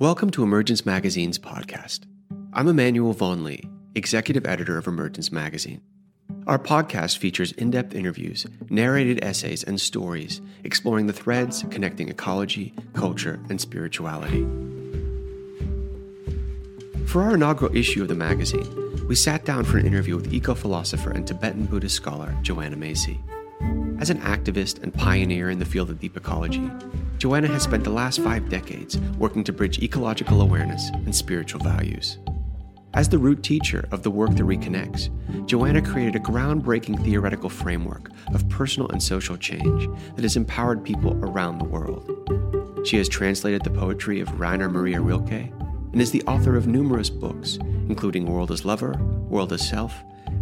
Welcome to Emergence Magazine's podcast. I'm Emmanuel Vaughn-Lee, executive editor of Emergence Magazine. Our podcast features in-depth interviews, narrated essays, and stories exploring the threads connecting ecology, culture, and spirituality. For our inaugural issue of the magazine, we sat down for an interview with eco-philosopher and Tibetan Buddhist scholar Joanna Macy. As an activist and pioneer in the field of deep ecology, Joanna has spent the last 5 decades working to bridge ecological awareness and spiritual values. As the root teacher of the work that reconnects, Joanna created a groundbreaking theoretical framework of personal and social change that has empowered people around the world. She has translated the poetry of Rainer Maria Rilke and is the author of numerous books, including World as Lover, World as Self,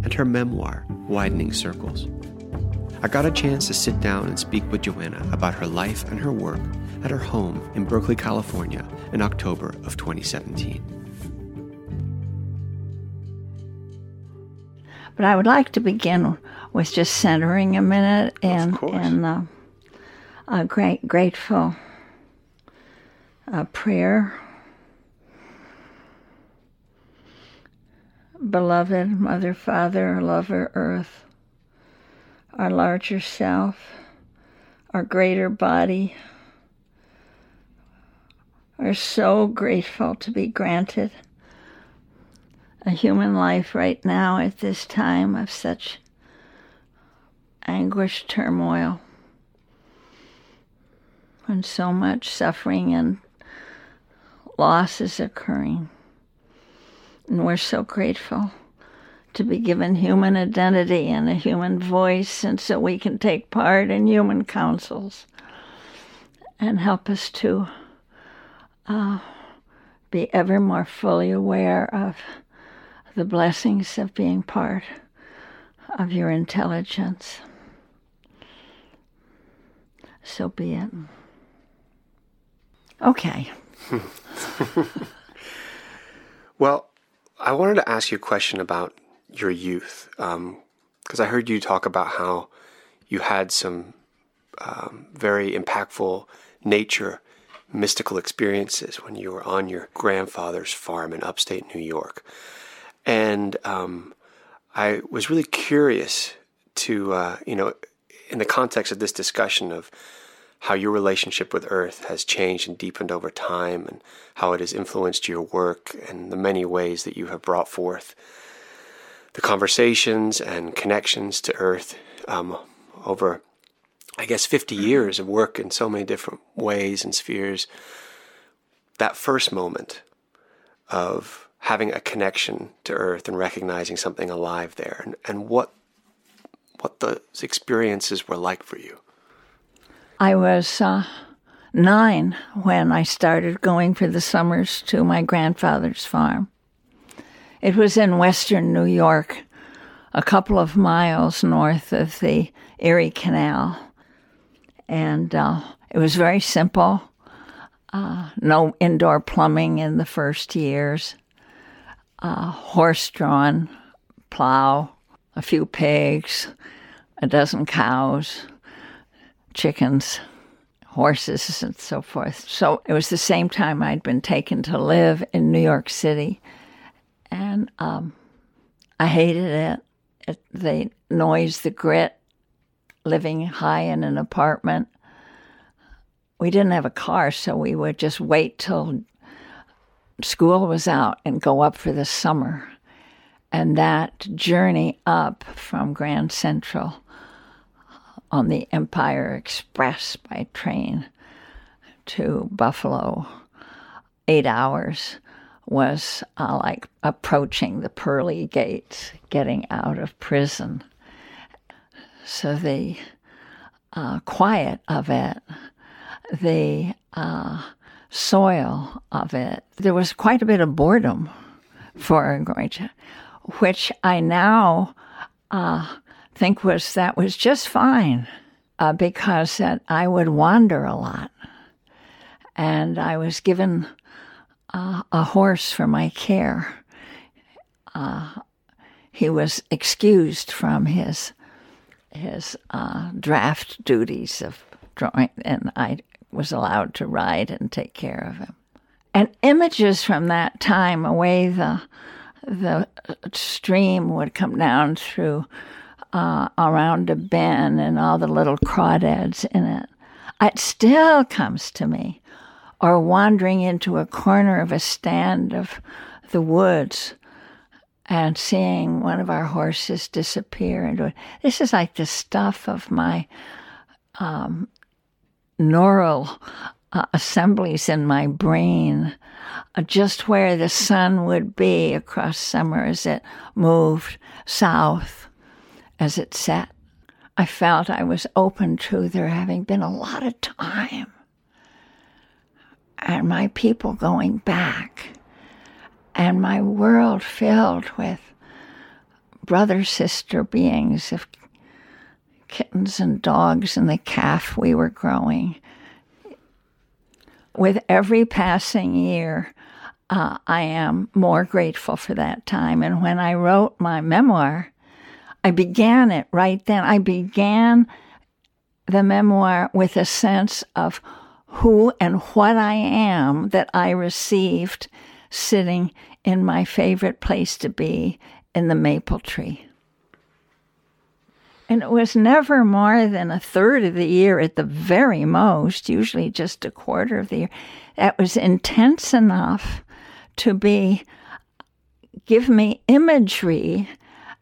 and her memoir, Widening Circles. I got a chance to sit down and speak with Joanna about her life and her work at her home in Berkeley, California, in October of 2017. But I would like to begin with just centering a minute and a grateful prayer. Beloved Mother, Father, Lover, Earth, our larger self, our greater body, are so grateful to be granted a human life right now at this time of such anguish, turmoil, when so much suffering and loss is occurring. And we're so grateful to be given human identity and a human voice, and so we can take part in human councils and help us to be ever more fully aware of the blessings of being part of your intelligence. So be it. Okay. Well, I wanted to ask you a question about your youth, because I heard you talk about how you had some very impactful nature, mystical experiences when you were on your grandfather's farm in upstate New York. And I was really curious to, in the context of this discussion of how your relationship with Earth has changed and deepened over time, and how it has influenced your work and the many ways that you have brought forth the conversations and connections to Earth over, I guess, 50 years of work in so many different ways and spheres. That first moment of having a connection to Earth and recognizing something alive there, and what those experiences were like for you. I was 9 when I started going for the summers to my grandfather's farm. It was in western New York, a couple of miles north of the Erie Canal. And it was very simple. No indoor plumbing in the first years. Horse-drawn plow, a few pigs, a dozen cows, chickens, horses, and so forth. So it was the same time I'd been taken to live in New York City. And I hated it, the noise, the grit, living high in an apartment. We didn't have a car, so we would just wait till school was out and go up for the summer. And that journey up from Grand Central on the Empire Express by train to Buffalo, 8 hours, was like approaching the pearly gates, getting out of prison. So the quiet of it, the soil of it, there was quite a bit of boredom for going to, which I now think was just fine, because I would wander a lot, and I was given a horse for my care. He was excused from his draft duties of drawing, and I was allowed to ride and take care of him. And images from that time, away the stream would come down through around a bend and all the little crawdads in it. It still comes to me. Or wandering into a corner of a stand of the woods and seeing one of our horses disappear into it. This is like the stuff of my neural assemblies in my brain, just where the sun would be across summer as it moved south, as it set. I felt I was open to there having been a lot of time and my people going back and my world filled with brother-sister beings of kittens and dogs and the calf we were growing. With every passing year, I am more grateful for that time. And when I wrote my memoir, I began it right then. I began the memoir with a sense of who and what I am that I received sitting in my favorite place to be in the maple tree. And it was never more than a third of the year at the very most, usually just a quarter of the year. That was intense enough to give me imagery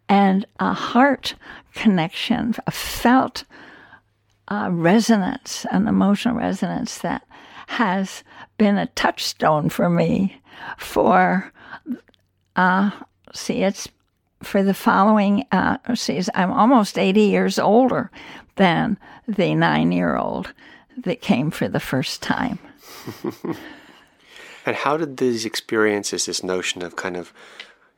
and a heart connection, a felt resonance, an emotional resonance that has been a touchstone for me for, for the following season. I'm almost 80 years older than the 9-year-old that came for the first time. And how did these experiences, this notion of kind of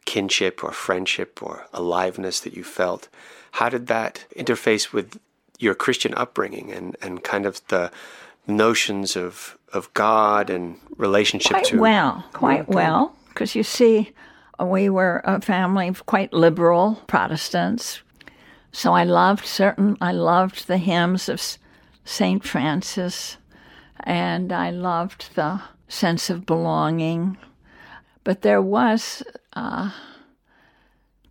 kinship or friendship or aliveness that you felt, how did that interface with your Christian upbringing and kind of the notions of God and relationship Quite well, because you see, we were a family of quite liberal Protestants, so I loved the hymns of St. Francis, and I loved the sense of belonging. But there was,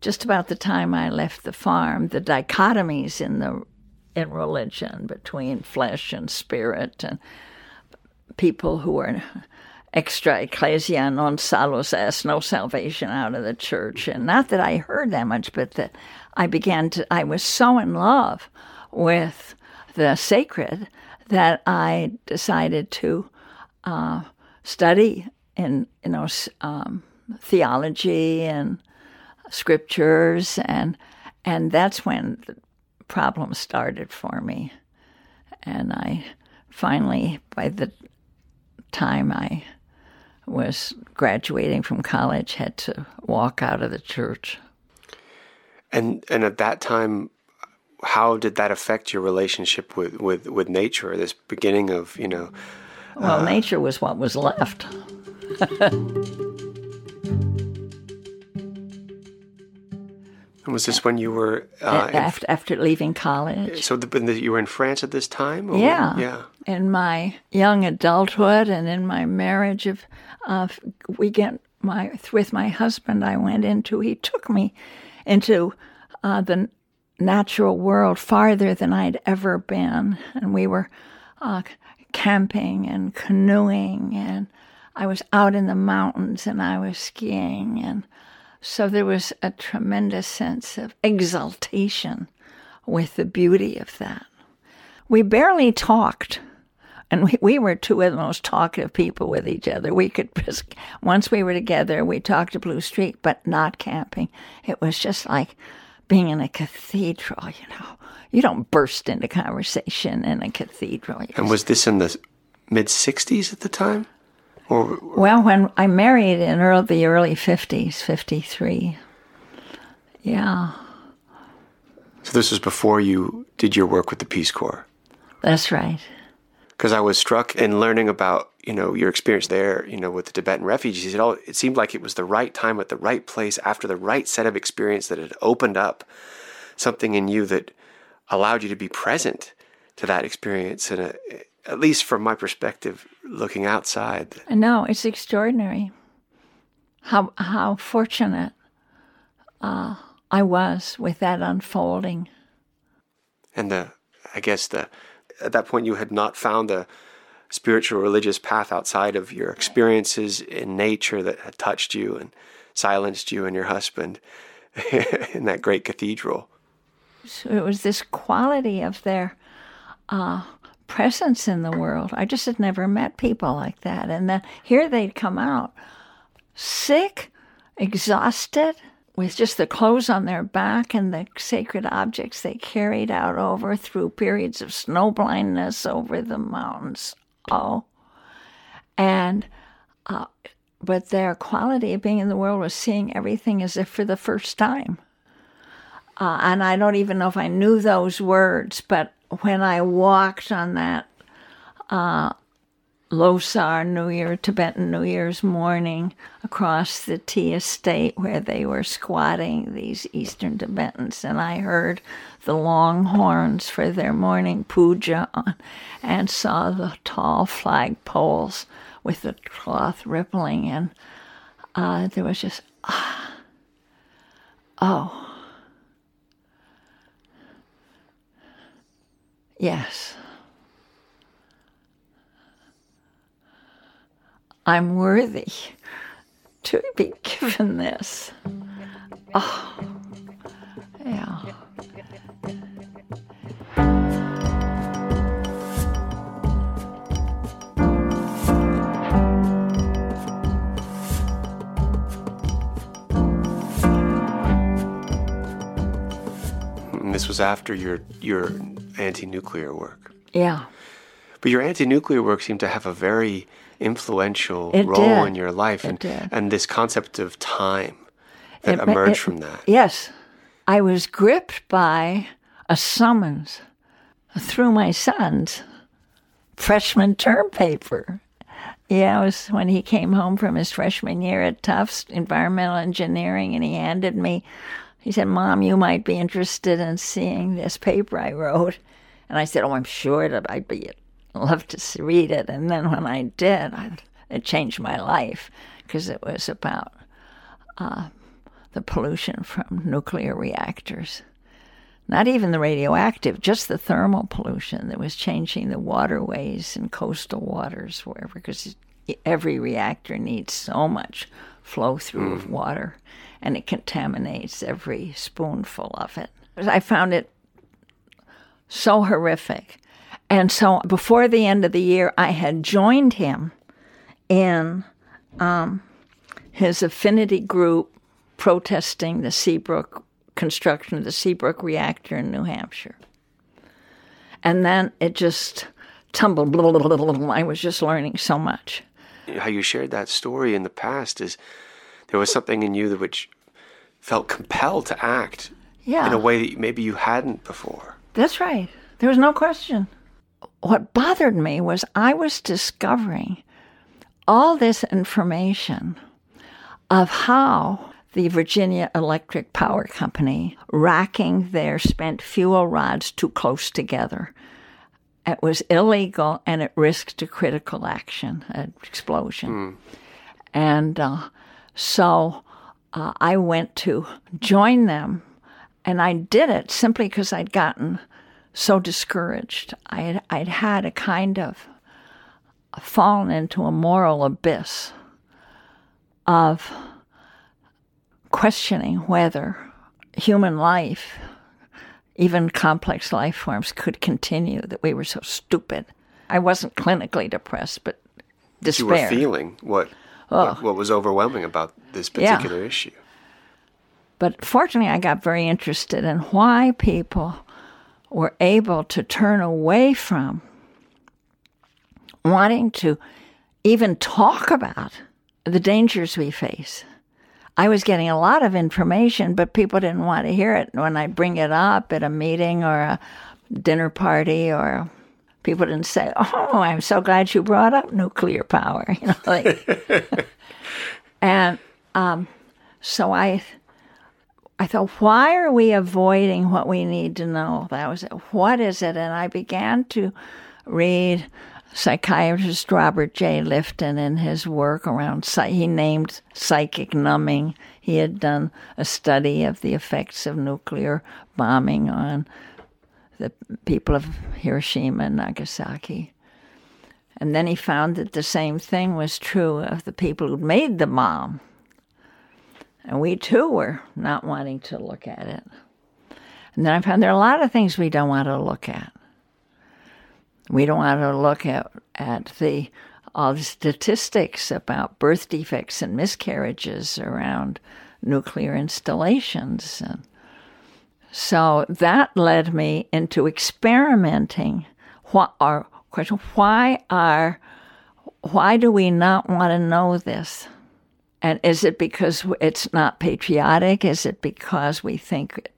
just about the time I left the farm, the dichotomies in religion between flesh and spirit, and people who were extra ecclesia non salus est, no salvation out of the church. And not that I heard that much, but that I was so in love with the sacred that I decided to study in theology and scriptures, and that's when the problem started for me. And I finally, by the time I was graduating from college, had to walk out of the church. And at that time, how did that affect your relationship with nature, this beginning of, Well, nature was what was left. And was this when you were... after leaving college. So you were in France at this time? Or? Yeah. In my young adulthood and in my marriage with my husband, he took me into the natural world farther than I'd ever been. And we were camping and canoeing, and I was out in the mountains and I was skiing, and so there was a tremendous sense of exaltation with the beauty of that. We barely talked, and we were two of the most talkative people with each other. We could just, once we were together, we talked a blue streak, but not camping. It was just like being in a cathedral, You don't burst into conversation in a cathedral. And was this in the mid-'60s at the time? Well, when I married in the early 50s, 53. Yeah. So this was before you did your work with the Peace Corps. That's right. Because I was struck in learning about, your experience there, with the Tibetan refugees. It seemed like it was the right time at the right place after the right set of experience that had opened up something in you that allowed you to be present to that experience in a at least from my perspective, looking outside. No, it's extraordinary how fortunate I was with that unfolding. And at that point you had not found a spiritual religious path outside of your experiences in nature that had touched you and silenced you and your husband in that great cathedral. So it was this quality of their presence in the world. I just had never met people like that. And then here they'd come out sick, exhausted, with just the clothes on their back and the sacred objects they carried out over through periods of snow blindness over the mountains. But their quality of being in the world was seeing everything as if for the first time. And I don't even know if I knew those words, but when I walked on that Losar New Year, Tibetan New Year's morning across the tea estate where they were squatting, these Eastern Tibetans, and I heard the long horns for their morning puja and saw the tall flagpoles with the cloth rippling, and there was just, oh, yes. I'm worthy to be given this. Oh, yeah. And this was after your anti-nuclear work. Yeah. But your anti-nuclear work seemed to have a very influential role in your life, and this concept of time that emerged from that. Yes. I was gripped by a summons through my son's freshman term paper. Yeah, it was when he came home from his freshman year at Tufts, environmental engineering, and he handed me, he said, "Mom, you might be interested in seeing this paper I wrote." And I said, "Oh, I'm sure that I'd be love to read it." And then when I did, it changed my life, because it was about the pollution from nuclear reactors. Not even the radioactive, just the thermal pollution that was changing the waterways and coastal waters wherever, because every reactor needs so much flow through of water, and it contaminates every spoonful of it. I found it so horrific. And so before the end of the year, I had joined him in his affinity group protesting the Seabrook construction of the Seabrook reactor in New Hampshire. And then it just tumbled. Blah, blah, blah, blah, blah. I was just learning so much. How you shared that story in the past is there was something in you which felt compelled to act in a way that maybe you hadn't before. That's right. There was no question. What bothered me was I was discovering all this information of how the Virginia Electric Power Company racking their spent fuel rods too close together. It was illegal, and it risked a critical action, an explosion. And so I went to join them, and I did it simply because I'd gotten so discouraged. I'd had a kind of fallen into a moral abyss of questioning whether human life, even complex life forms, could continue, that we were so stupid. I wasn't clinically depressed, but despair. But you were feeling what was overwhelming about this particular issue. But fortunately, I got very interested in why people were able to turn away from wanting to even talk about the dangers we face. I was getting a lot of information, but people didn't want to hear it. And when I bring it up at a meeting or a dinner party, or people didn't say, "Oh, I'm so glad you brought up nuclear power," you know. Like, and so I thought, why are we avoiding what we need to know? That was it. What is it? And I began to read psychiatrist Robert J. Lifton and his work around, he named psychic numbing. He had done a study of the effects of nuclear bombing on the people of Hiroshima and Nagasaki. And then he found that the same thing was true of the people who made the bomb. And we, too, were not wanting to look at it. And then I found there are a lot of things we don't want to look at. We don't want to look at all the statistics about birth defects and miscarriages around nuclear installations. And so that led me into experimenting. Why do we not want to know this? And is it because it's not patriotic? Is it because we think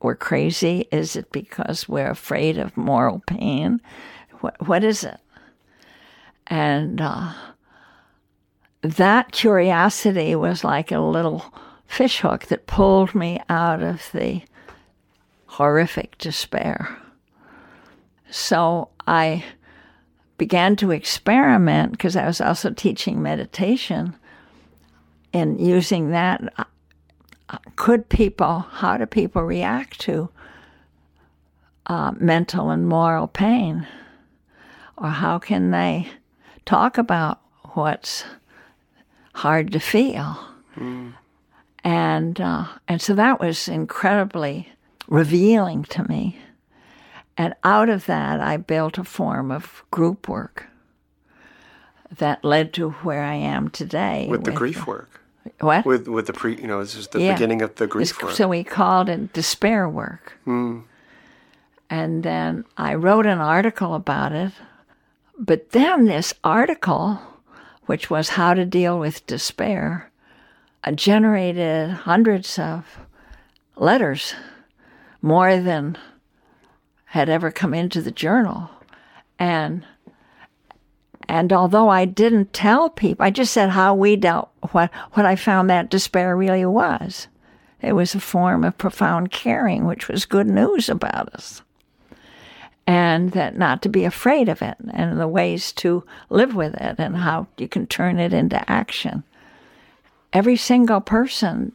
we're crazy? Is it because we're afraid of moral pain? What is it? And that curiosity was like a little fishhook that pulled me out of the horrific despair. So I began to experiment, because I was also teaching meditation, and using that, how do people react to mental and moral pain? Or how can they talk about what's hard to feel? Mm. And so that was incredibly revealing to me. And out of that, I built a form of group work that led to where I am today. With the grief work. What? With the this is the beginning of the grief work. So we called it despair work. Mm. And then I wrote an article about it. But then this article, which was How to Deal with Despair, generated hundreds of letters, more than had ever come into the journal. And although I didn't tell people, I just said how we dealt, what I found that despair really was. It was a form of profound caring, which was good news about us. And that not to be afraid of it, and the ways to live with it, and how you can turn it into action. Every single person,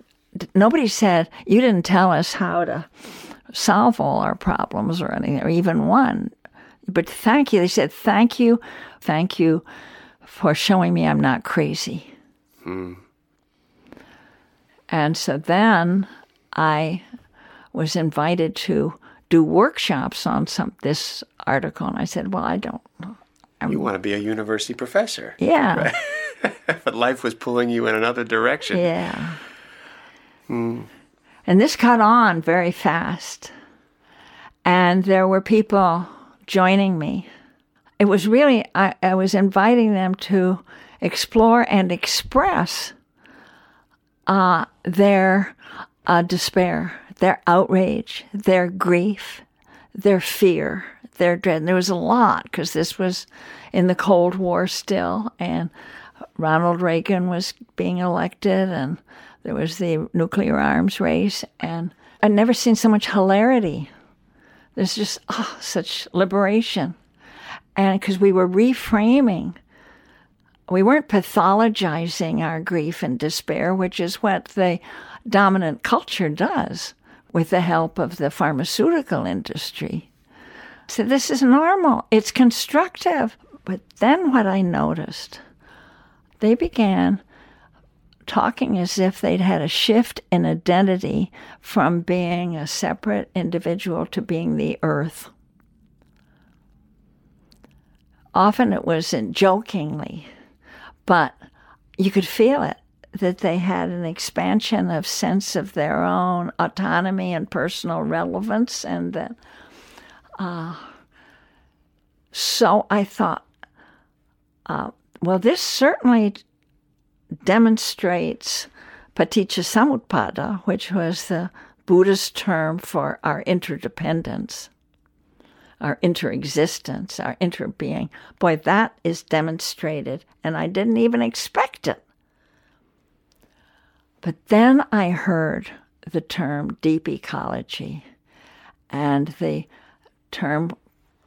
nobody said, you didn't tell us how to solve all our problems or anything, or even one. But thank you. They said, thank you for showing me I'm not crazy. Mm. And so then I was invited to do workshops on this article. And I said, well, I don't know. You want to be a university professor. Yeah. Right? But life was pulling you in another direction. Yeah. Mm. And this caught on very fast. And there were people joining me. It was really, I was inviting them to explore and express their despair, their outrage, their grief, their fear, their dread. And there was a lot, because this was in the Cold War still, and Ronald Reagan was being elected, and there was the nuclear arms race, and I'd never seen so much hilarity. There's just such liberation. And because we were reframing, we weren't pathologizing our grief and despair, which is what the dominant culture does with the help of the pharmaceutical industry. So this is normal. It's constructive. But then what I noticed, they began talking as if they'd had a shift in identity from being a separate individual to being the earth. Often it was jokingly, but you could feel it, that they had an expansion of sense of their own autonomy and personal relevance. And that. So I thought, well, this certainly demonstrates Paticca Samutpada, which was the Buddhist term for our interdependence, our interexistence, our interbeing. Boy, that is demonstrated, and I didn't even expect it. But then I heard the term deep ecology and the term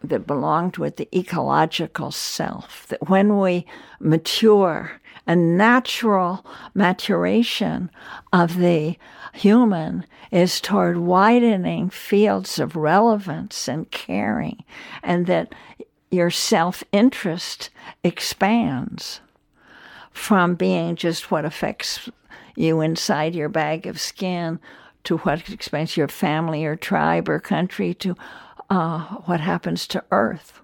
that belonged with the ecological self, that when we mature, a natural maturation of the human is toward widening fields of relevance and caring, and that your self-interest expands from being just what affects you inside your bag of skin to what expands your family or tribe or country to what happens to Earth.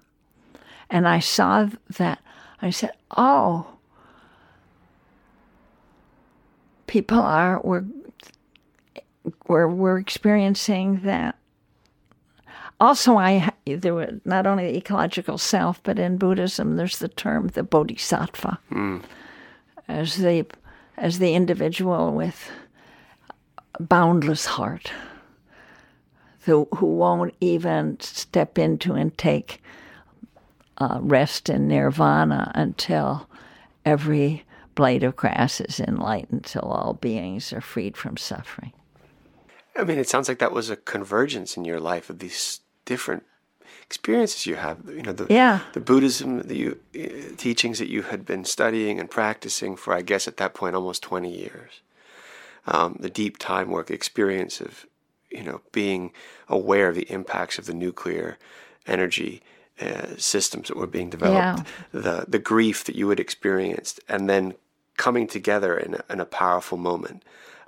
And I saw that. I said, oh, people are, we're experiencing that. Also, there were not only the ecological self, but in Buddhism, there's the term the Bodhisattva, as the individual with a boundless heart, who won't even step into and take rest in nirvana until every blade of grass is enlightened, till all beings are freed from suffering. I mean, it sounds like that was a convergence in your life of these different experiences you have. You know, the Buddhism, the teachings that you had been studying and practicing for, I guess at that point, almost 20 years. The deep time work experience of, you know, being aware of the impacts of the nuclear energy systems that were being developed, the grief that you had experienced, and then coming together in a powerful moment.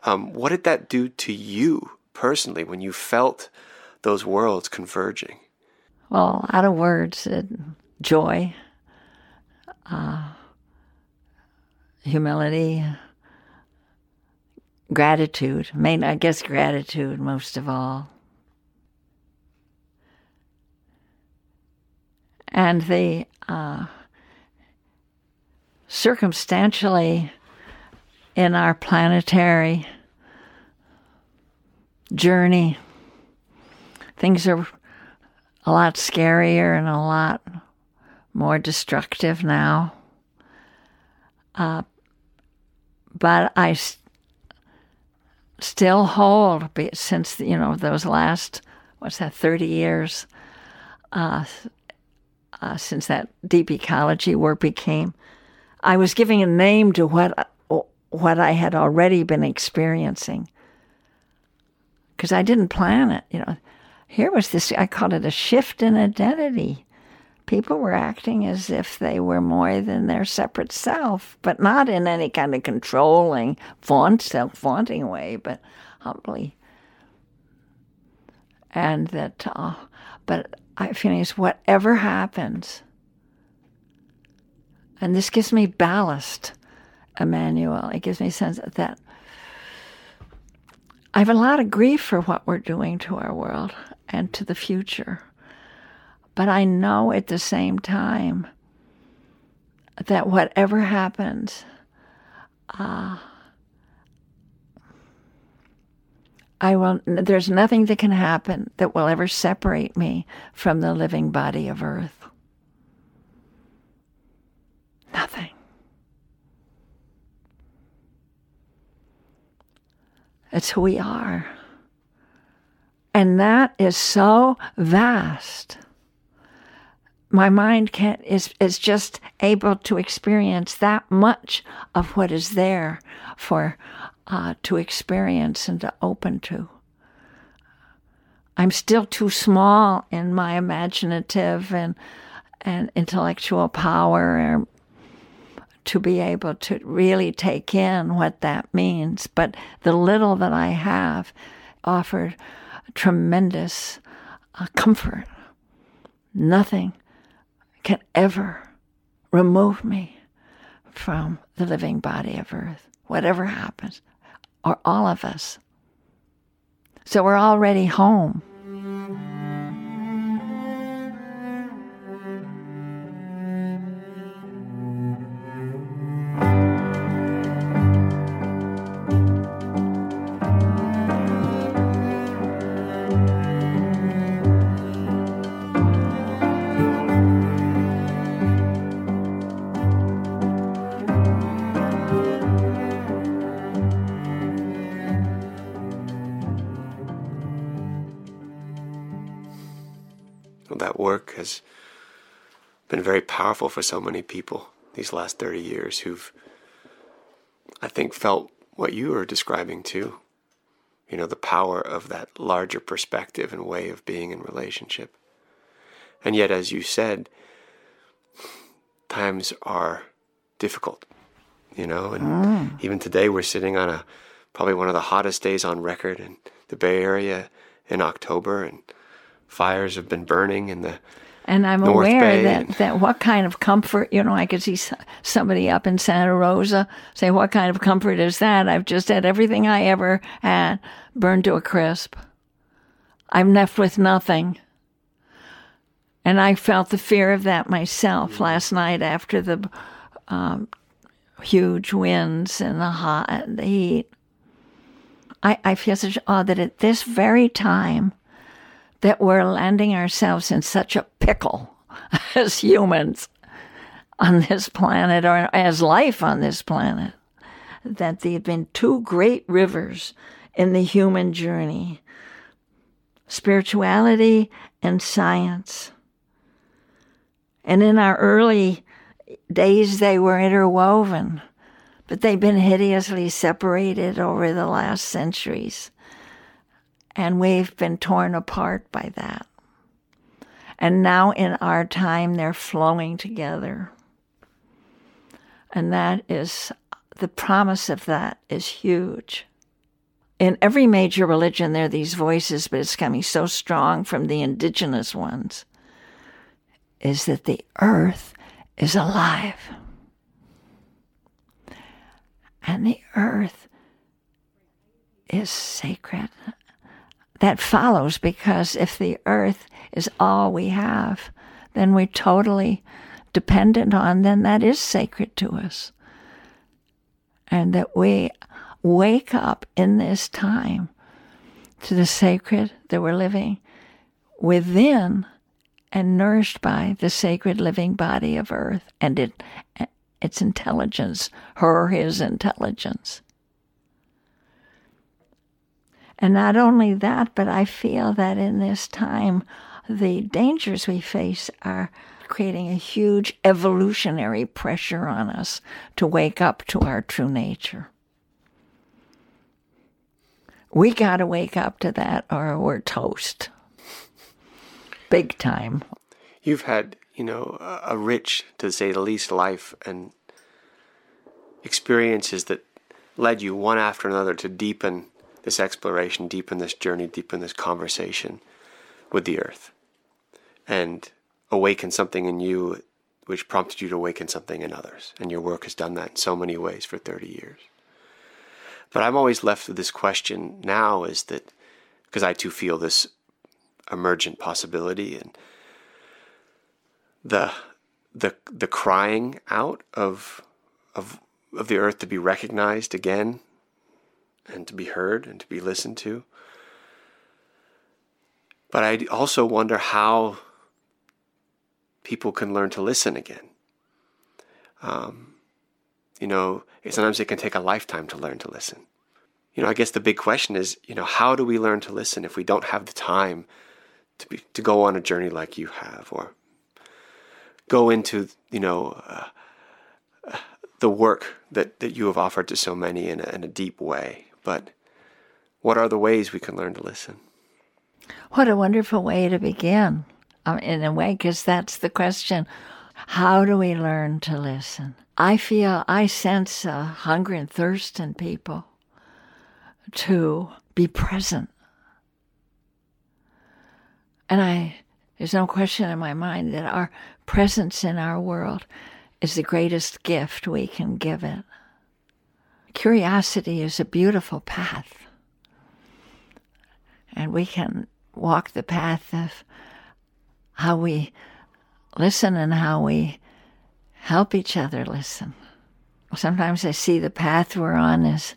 What did that do to you personally when you felt those worlds converging? Well, out of words, joy, humility, gratitude. I guess gratitude most of all. And the circumstantially in our planetary journey, things are a lot scarier and a lot more destructive now. But I still hold, since, you know, those last, 30 years, since that deep ecology work became, I was giving a name to what I had already been experiencing, because I didn't plan it, you know. Here was this, I called it a shift in identity. People were acting as if they were more than their separate self, but not in any kind of controlling, self-vaunting way, but humbly. And that, but I finished whatever happens. And this gives me ballast, Emmanuel. It gives me a sense that I have a lot of grief for what we're doing to our world and to the future. But I know at the same time that whatever happens, there's nothing that can happen that will ever separate me from the living body of Earth. Nothing. It's who we are. And that is so vast. My mind is just able to experience that much of what is there for to experience and to open to. I'm still too small in my imaginative and intellectual power to be able to really take in what that means. But the little that I have offered tremendous comfort. Nothing can ever remove me from the living body of Earth, whatever happens, or all of us. So we're already home. has been very powerful for so many people these last 30 years who've, I think, felt what you were describing too. You know, the power of that larger perspective and way of being in relationship. And yet, as you said, times are difficult, you know, and even today we're sitting on probably one of the hottest days on record in the Bay Area in October, and fires have been burning in the And I'm North aware Bay that what kind of comfort, you know, I could see somebody up in Santa Rosa say, what kind of comfort is that? I've just had everything I ever had burned to a crisp. I'm left with nothing. And I felt the fear of that myself last night after the huge winds and the hot and the heat. I feel such awe that at this very time that we're landing ourselves in such a pickle as humans on this planet, or as life on this planet, that there have been two great rivers in the human journey, spirituality and science. And in our early days, they were interwoven, but they've been hideously separated over the last centuries. And we've been torn apart by that. And now in our time, they're flowing together. And that is, the promise of that is huge. In every major religion, there are these voices, but it's coming so strong from the indigenous ones, is that the earth is alive. And the earth is sacred. That follows, because if the earth is all we have, then we're totally dependent on, then that is sacred to us. And that we wake up in this time to the sacred that we're living within and nourished by the sacred living body of earth and its intelligence, his intelligence. And not only that, but I feel that in this time, the dangers we face are creating a huge evolutionary pressure on us to wake up to our true nature. We got to wake up to that, or we're toast. Big time. You've had, you know, a rich, to say the least, life and experiences that led you one after another to deepen this exploration, deepen this journey, deepen this conversation with the earth, and awaken something in you which prompted you to awaken something in others. And your work has done that in so many ways for 30 years. But I'm always left with this question now, is that, because I too feel this emergent possibility and the crying out of the earth to be recognized again, and to be heard and to be listened to. But I also wonder how people can learn to listen again. You know, sometimes it can take a lifetime to learn to listen. You know, I guess the big question is, you know, how do we learn to listen if we don't have the time to go on a journey like you have, or go into, you know, the work that you have offered to so many in a deep way. But what are the ways we can learn to listen? What a wonderful way to begin, in a way, because that's the question. How do we learn to listen? I sense a hunger and thirst in people to be present. And there's no question in my mind that our presence in our world is the greatest gift we can give it. Curiosity is a beautiful path. And we can walk the path of how we listen and how we help each other listen. Sometimes I see the path we're on as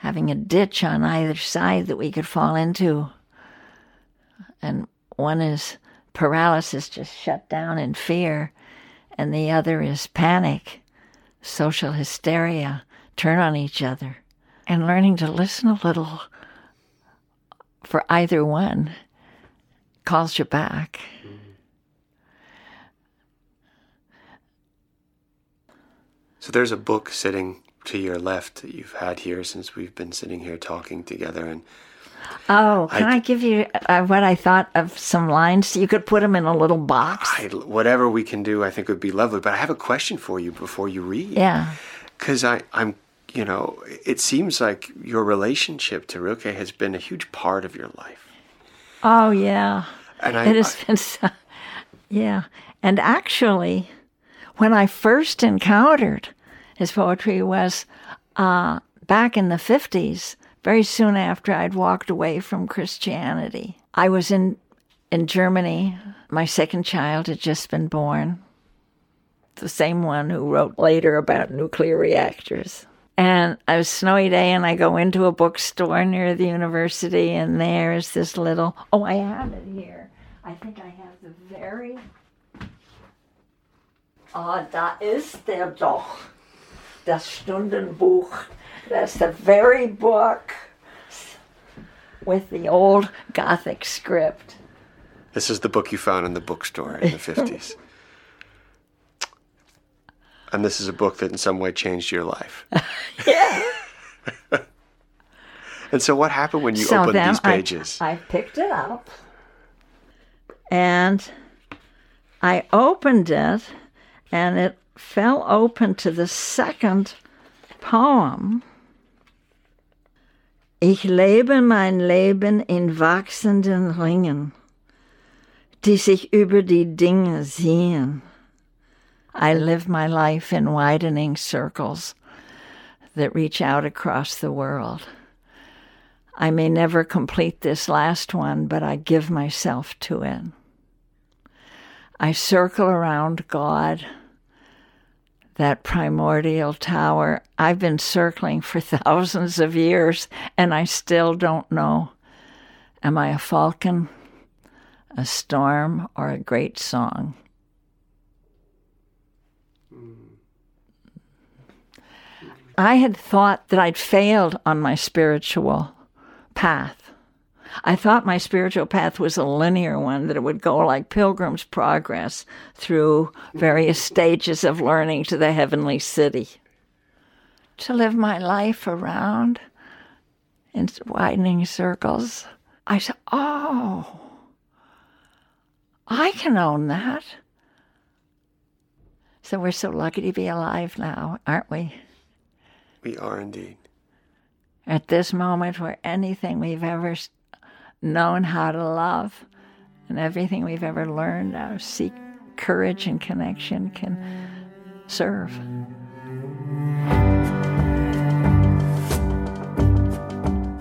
having a ditch on either side that we could fall into. And one is paralysis, just shut down in fear. And the other is panic, social hysteria, turn on each other. And learning to listen a little for either one calls you back. So there's a book sitting to your left that you've had here since we've been sitting here talking together. And oh, can I give you what I thought of some lines? You could put them in a little box. Whatever we can do, I think would be lovely. But I have a question for you before you read. Yeah. Because I'm, you know, it seems like your relationship to Rilke has been a huge part of your life. Oh, yeah. And it has been, and actually, when I first encountered his poetry was back in the 50s, very soon after I'd walked away from Christianity. I was in Germany. My second child had just been born, the same one who wrote later about nuclear reactors. And it was a snowy day, and I go into a bookstore near the university, and there is this little... Oh, I have it here. I think I have the very... Ah, da ist doch. Das Stundenbuch. That's the very book with the old Gothic script. This is the book you found in the bookstore in the 50s. And this is a book that in some way changed your life. Yeah. And so what happened when you opened these pages? I picked it up. And I opened it, and it fell open to the second poem. Ich lebe mein Leben in wachsenden Ringen, die sich über die Dinge ziehen. I live my life in widening circles that reach out across the world. I may never complete this last one, but I give myself to it. I circle around God, that primordial tower. I've been circling for thousands of years, and I still don't know. Am I a falcon, a storm, or a great song? I had thought that I'd failed on my spiritual path. I thought my spiritual path was a linear one, that it would go like Pilgrim's Progress through various stages of learning to the heavenly city. To live my life around in widening circles, I said, oh, I can own that. So we're so lucky to be alive now, aren't we? We are indeed. At this moment where anything we've ever known how to love and everything we've ever learned how to seek courage and connection can serve.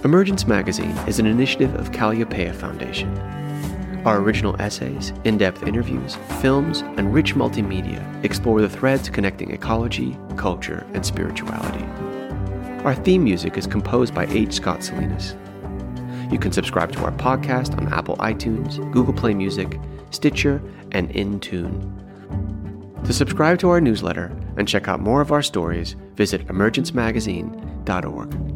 Emergence Magazine is an initiative of Kalliopeia Foundation. Our original essays, in-depth interviews, films, and rich multimedia explore the threads connecting ecology, culture, and spirituality. Our theme music is composed by H. Scott Salinas. You can subscribe to our podcast on Apple iTunes, Google Play Music, Stitcher, and InTune. To subscribe to our newsletter and check out more of our stories, visit emergencemagazine.org.